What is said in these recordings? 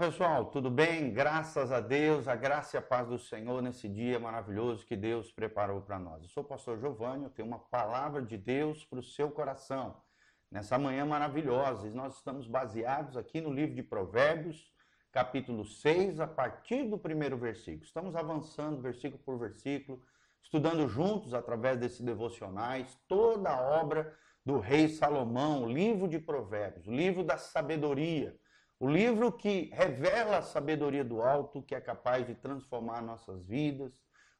pessoal, tudo bem? Graças a Deus, a graça e a paz do Senhor nesse dia maravilhoso que Deus preparou para nós. Eu sou o pastor Giovanni, eu tenho uma palavra de Deus para o seu coração nessa manhã maravilhosa. E nós estamos baseados aqui no livro de Provérbios, capítulo 6, a partir do primeiro versículo. Estamos avançando versículo por versículo, estudando juntos através desses devocionais toda a obra do Rei Salomão, o livro de Provérbios, o livro da sabedoria, o livro que revela a sabedoria do alto, que é capaz de transformar nossas vidas,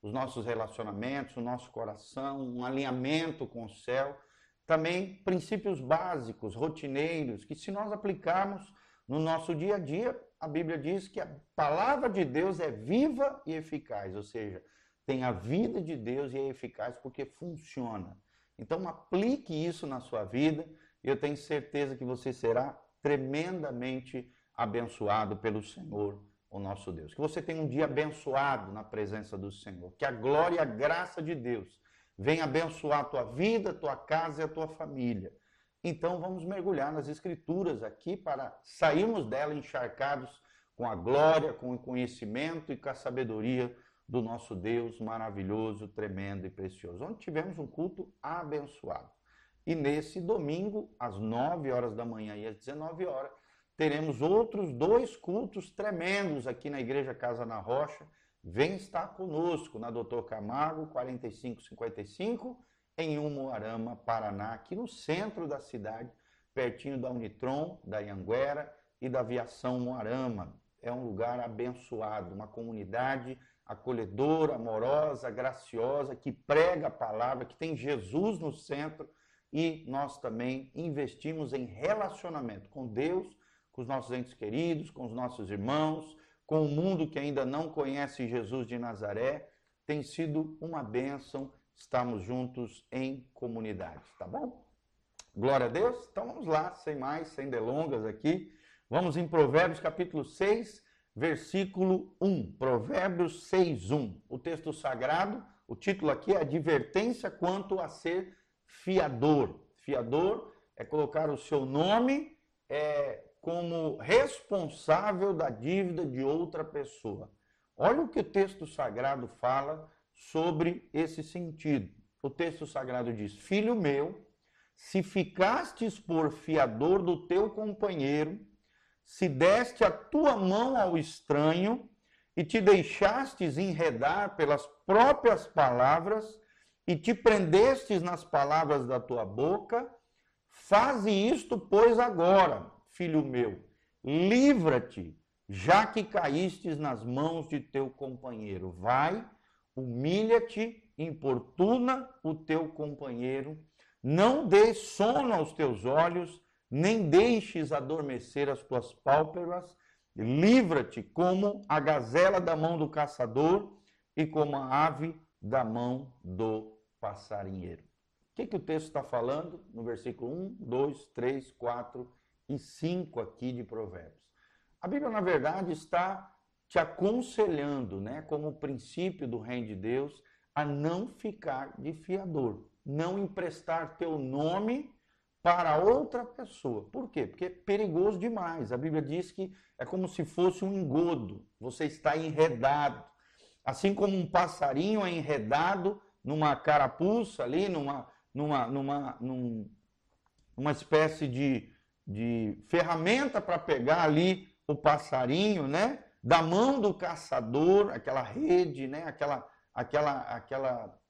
os nossos relacionamentos, o nosso coração, um alinhamento com o céu. Também princípios básicos, rotineiros, que se nós aplicarmos no nosso dia a dia, a Bíblia diz que a palavra de Deus é viva e eficaz, ou seja, tem a vida de Deus e é eficaz porque funciona. Então aplique isso na sua vida e eu tenho certeza que você será tremendamente abençoado pelo Senhor, o nosso Deus. Que você tenha um dia abençoado na presença do Senhor. Que a glória e a graça de Deus venha abençoar a tua vida, a tua casa e a tua família. Então vamos mergulhar nas Escrituras aqui para sairmos dela encharcados com a glória, com o conhecimento e com a sabedoria do nosso Deus maravilhoso, tremendo e precioso, onde tivemos um culto abençoado. E nesse domingo, às 9 horas da manhã e às 19 horas, teremos outros dois cultos tremendos aqui na Igreja Casa na Rocha. Vem estar conosco na Doutor Camargo, 4555, em Umuarama, Paraná, aqui no centro da cidade, pertinho da Unitron, da Ianguera e da Viação Umuarama. É um lugar abençoado, uma comunidade acolhedora, amorosa, graciosa, que prega a palavra, que tem Jesus no centro, e nós também investimos em relacionamento com Deus, com os nossos entes queridos, com os nossos irmãos, com o mundo que ainda não conhece Jesus de Nazaré. Tem sido uma bênção estarmos juntos em comunidade, tá bom? Glória a Deus. Então vamos lá, sem mais, sem delongas aqui. Vamos em Provérbios capítulo 6, versículo 1. Provérbios 6, 1. O texto sagrado, o título aqui é Advertência quanto a ser fiador. Fiador é colocar o seu nome como responsável da dívida de outra pessoa. Olha o que o texto sagrado fala sobre esse sentido. O texto sagrado diz: Filho meu, se ficastes por fiador do teu companheiro, se deste a tua mão ao estranho e te deixastes enredar pelas próprias palavras e te prendestes nas palavras da tua boca, faze isto, pois, agora, filho meu, livra-te, já que caístes nas mãos de teu companheiro. Vai, humilha-te, importuna o teu companheiro, não dê sono aos teus olhos, nem deixes adormecer as tuas pálpebras, livra-te como a gazela da mão do caçador e como a ave da mão do passarinheiro. O que o texto está falando no versículo 1, 2, 3, 4 e 5 aqui de Provérbios? A Bíblia, na verdade, está te aconselhando, como princípio do reino de Deus, a não ficar de fiador, não emprestar teu nome para outra pessoa. Por quê? Porque é perigoso demais. A Bíblia diz que é como se fosse um engodo. Você está enredado. Assim como um passarinho é enredado numa carapuça ali, numa espécie de ferramenta para pegar ali o passarinho, da mão do caçador, aquela rede, aquela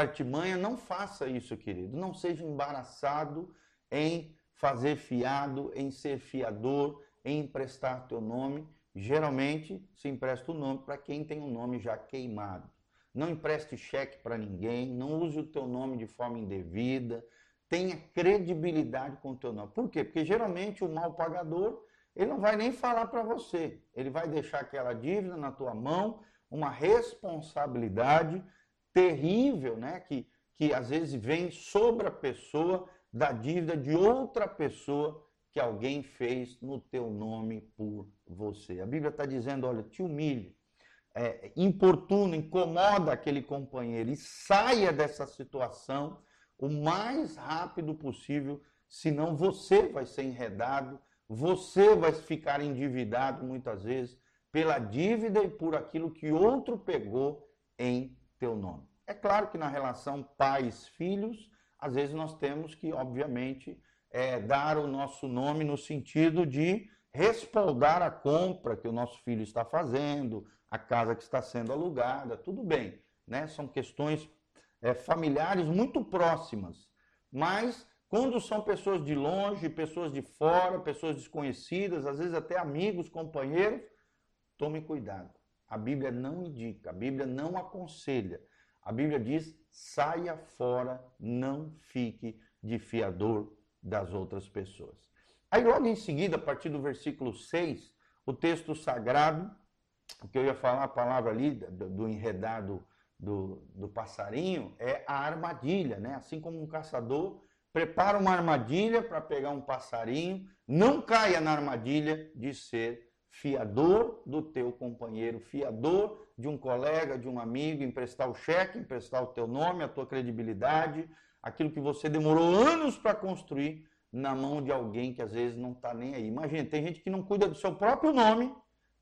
artimanha. Não faça isso, querido. Não seja embaraçado em fazer fiado, em ser fiador, em emprestar teu nome. Geralmente se empresta o nome para quem tem um nome já queimado. Não empreste cheque para ninguém, não use o teu nome de forma indevida, tenha credibilidade com o teu nome. Por quê? Porque geralmente o mal pagador, ele não vai nem falar para você. Ele vai deixar aquela dívida na tua mão, uma responsabilidade terrível, que às vezes vem sobre a pessoa, da dívida de outra pessoa que alguém fez no teu nome por você. A Bíblia está dizendo: olha, te humilhe, importuna, incomoda aquele companheiro e saia dessa situação o mais rápido possível, senão você vai ser enredado, Você vai ficar endividado muitas vezes pela dívida e por aquilo que outro pegou em teu nome. É claro que na relação pais-filhos, às vezes nós temos que, obviamente, dar o nosso nome no sentido de respaldar a compra que o nosso filho está fazendo, a casa que está sendo alugada, tudo bem, né? São questões familiares muito próximas, mas quando são pessoas de longe, pessoas de fora, pessoas desconhecidas, às vezes até amigos, companheiros, tome cuidado. A Bíblia não indica, a Bíblia não aconselha. A Bíblia diz, saia fora, não fique de fiador das outras pessoas. Aí logo em seguida, a partir do versículo 6, o texto sagrado, o que eu ia falar, a palavra ali do enredado do passarinho, é a armadilha, né? Assim como um caçador prepara uma armadilha para pegar um passarinho, não caia na armadilha de ser fiador do teu companheiro, fiador de um colega, de um amigo, emprestar o cheque, emprestar o teu nome, a tua credibilidade, aquilo que você demorou anos para construir na mão de alguém que às vezes não está nem aí. Imagina, tem gente que não cuida do seu próprio nome,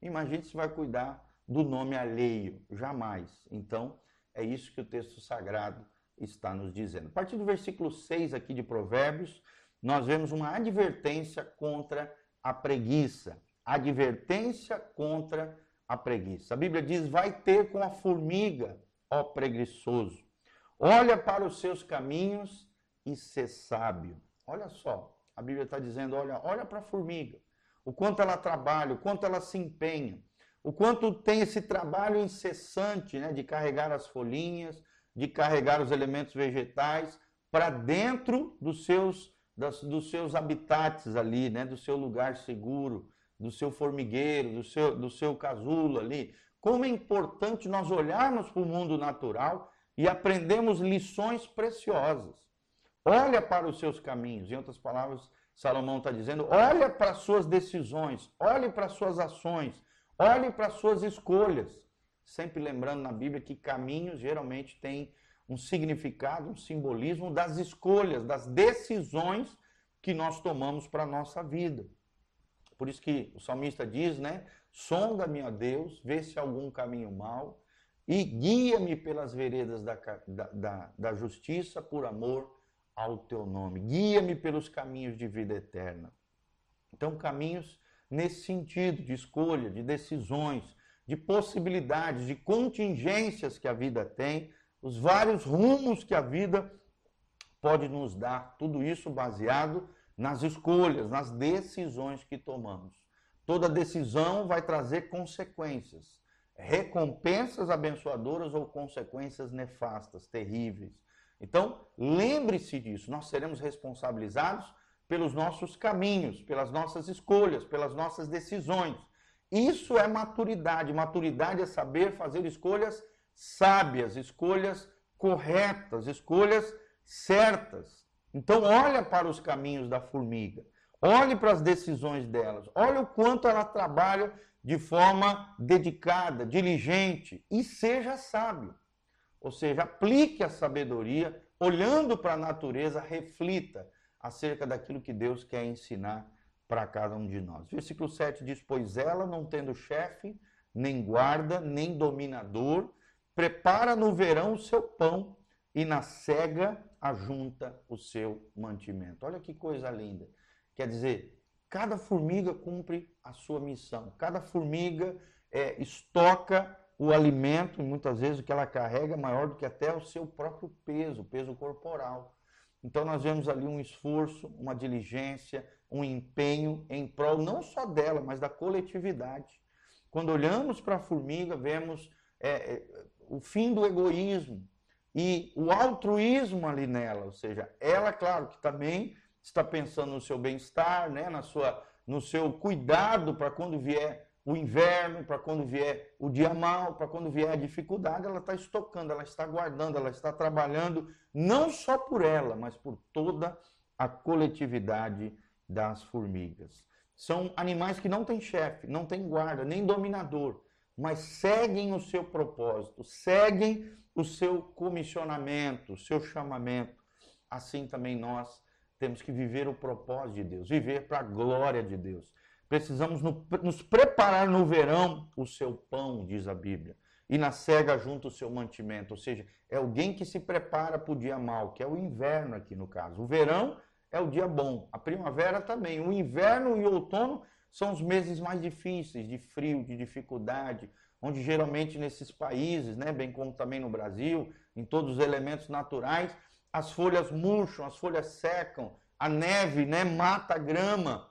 imagina se vai cuidar do nome alheio, jamais. Então, é isso que o texto sagrado está nos dizendo. A partir do versículo 6 aqui de Provérbios, nós vemos uma advertência contra a preguiça. Advertência contra a preguiça. A Bíblia diz, vai ter com a formiga, ó preguiçoso. Olha para os seus caminhos e sê sábio. Olha só, a Bíblia está dizendo, olha para a formiga. O quanto ela trabalha, o quanto ela se empenha. O quanto tem esse trabalho incessante, né, de carregar as folhinhas, de carregar os elementos vegetais para dentro dos seus habitats ali, né, do seu lugar seguro, do seu formigueiro, do seu casulo ali. Como é importante nós olharmos para o mundo natural e aprendermos lições preciosas. Olha para os seus caminhos. Em outras palavras, Salomão está dizendo, olha para as suas decisões, olhe para as suas ações, olhe para as suas escolhas. Sempre lembrando na Bíblia que caminhos geralmente têm um significado, um simbolismo das escolhas, das decisões que nós tomamos para a nossa vida. Por isso que o salmista diz, né? Sonda-me, ó Deus, vê se há algum caminho mau e guia-me pelas veredas da justiça por amor ao teu nome. Guia-me pelos caminhos de vida eterna. Então, caminhos nesse sentido de escolha, de decisões, de possibilidades, de contingências que a vida tem, os vários rumos que a vida pode nos dar. Tudo isso baseado nas escolhas, nas decisões que tomamos. Toda decisão vai trazer consequências, recompensas abençoadoras ou consequências nefastas, terríveis. Então, lembre-se disso, nós seremos responsabilizados pelos nossos caminhos, pelas nossas escolhas, pelas nossas decisões. Isso é maturidade. Maturidade é saber fazer escolhas sábias, escolhas corretas, escolhas certas. Então, olha para os caminhos da formiga, olhe para as decisões delas, olha o quanto ela trabalha de forma dedicada, diligente e seja sábio. Ou seja, aplique a sabedoria, olhando para a natureza, reflita acerca daquilo que Deus quer ensinar para cada um de nós. Versículo 7 diz, pois ela, não tendo chefe, nem guarda, nem dominador, prepara no verão o seu pão e na cega ajunta o seu mantimento. Olha que coisa linda. Quer dizer, cada formiga cumpre a sua missão. Cada formiga estoca o alimento, e muitas vezes o que ela carrega é maior do que até o seu próprio peso corporal. Então nós vemos ali um esforço, uma diligência, um empenho em prol não só dela, mas da coletividade. Quando olhamos para a formiga, vemos o fim do egoísmo e o altruísmo ali nela. Ou seja, ela, claro, que também está pensando no seu bem-estar, né? No seu cuidado para quando vier o inverno, para quando vier o dia mal, para quando vier a dificuldade, ela está estocando, ela está guardando, ela está trabalhando, não só por ela, mas por toda a coletividade das formigas. São animais que não têm chefe, não têm guarda, nem dominador, mas seguem o seu propósito, seguem o seu comissionamento, o seu chamamento. Assim também nós Temos que viver o propósito de Deus, viver para a glória de Deus. Precisamos nos preparar no verão o seu pão, diz a Bíblia. E na cega junto o seu mantimento. Ou seja, é alguém que se prepara para o dia mau, que é o inverno aqui no caso. O verão é o dia bom, a primavera também. O inverno e o outono são os meses mais difíceis, de frio, de dificuldade, onde geralmente nesses países, né, bem como também no Brasil, em todos os elementos naturais, as folhas murcham, as folhas secam, a neve, né, mata a grama.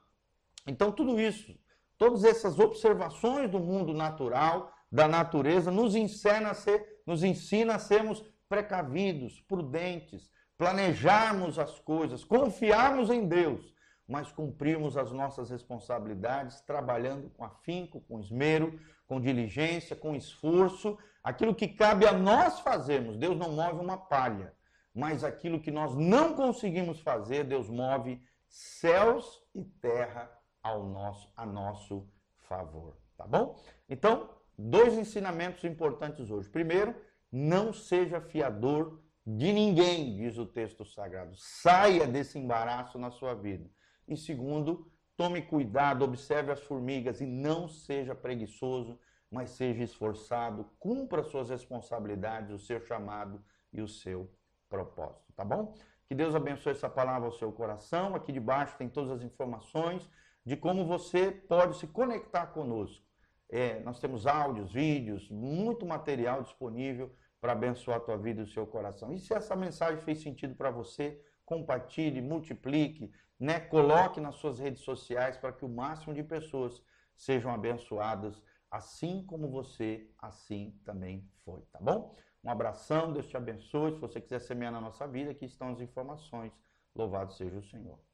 Então tudo isso, todas essas observações do mundo natural, da natureza, nos ensina a sermos precavidos, prudentes, planejarmos as coisas, confiarmos em Deus, mas cumprirmos as nossas responsabilidades, trabalhando com afinco, com esmero, com diligência, com esforço, aquilo que cabe a nós fazermos. Deus não move uma palha, mas aquilo que nós não conseguimos fazer, Deus move céus e terra a nosso favor, tá bom? Então, 2 ensinamentos importantes hoje. Primeiro, não seja fiador de ninguém, diz o texto sagrado. Saia desse embaraço na sua vida. E segundo, tome cuidado, observe as formigas e não seja preguiçoso, mas seja esforçado, cumpra suas responsabilidades, o seu chamado e o seu propósito, tá bom? Que Deus abençoe essa palavra ao seu coração. Aqui debaixo tem todas as informações de como você pode se conectar conosco. Nós temos áudios, vídeos, muito material disponível para abençoar a tua vida e o seu coração. E se essa mensagem fez sentido para você, compartilhe, multiplique, né? Coloque nas suas redes sociais para que o máximo de pessoas sejam abençoadas, assim como você, assim também foi, tá bom? Um abração, Deus te abençoe. Se você quiser semear na nossa vida, aqui estão as informações. Louvado seja o Senhor.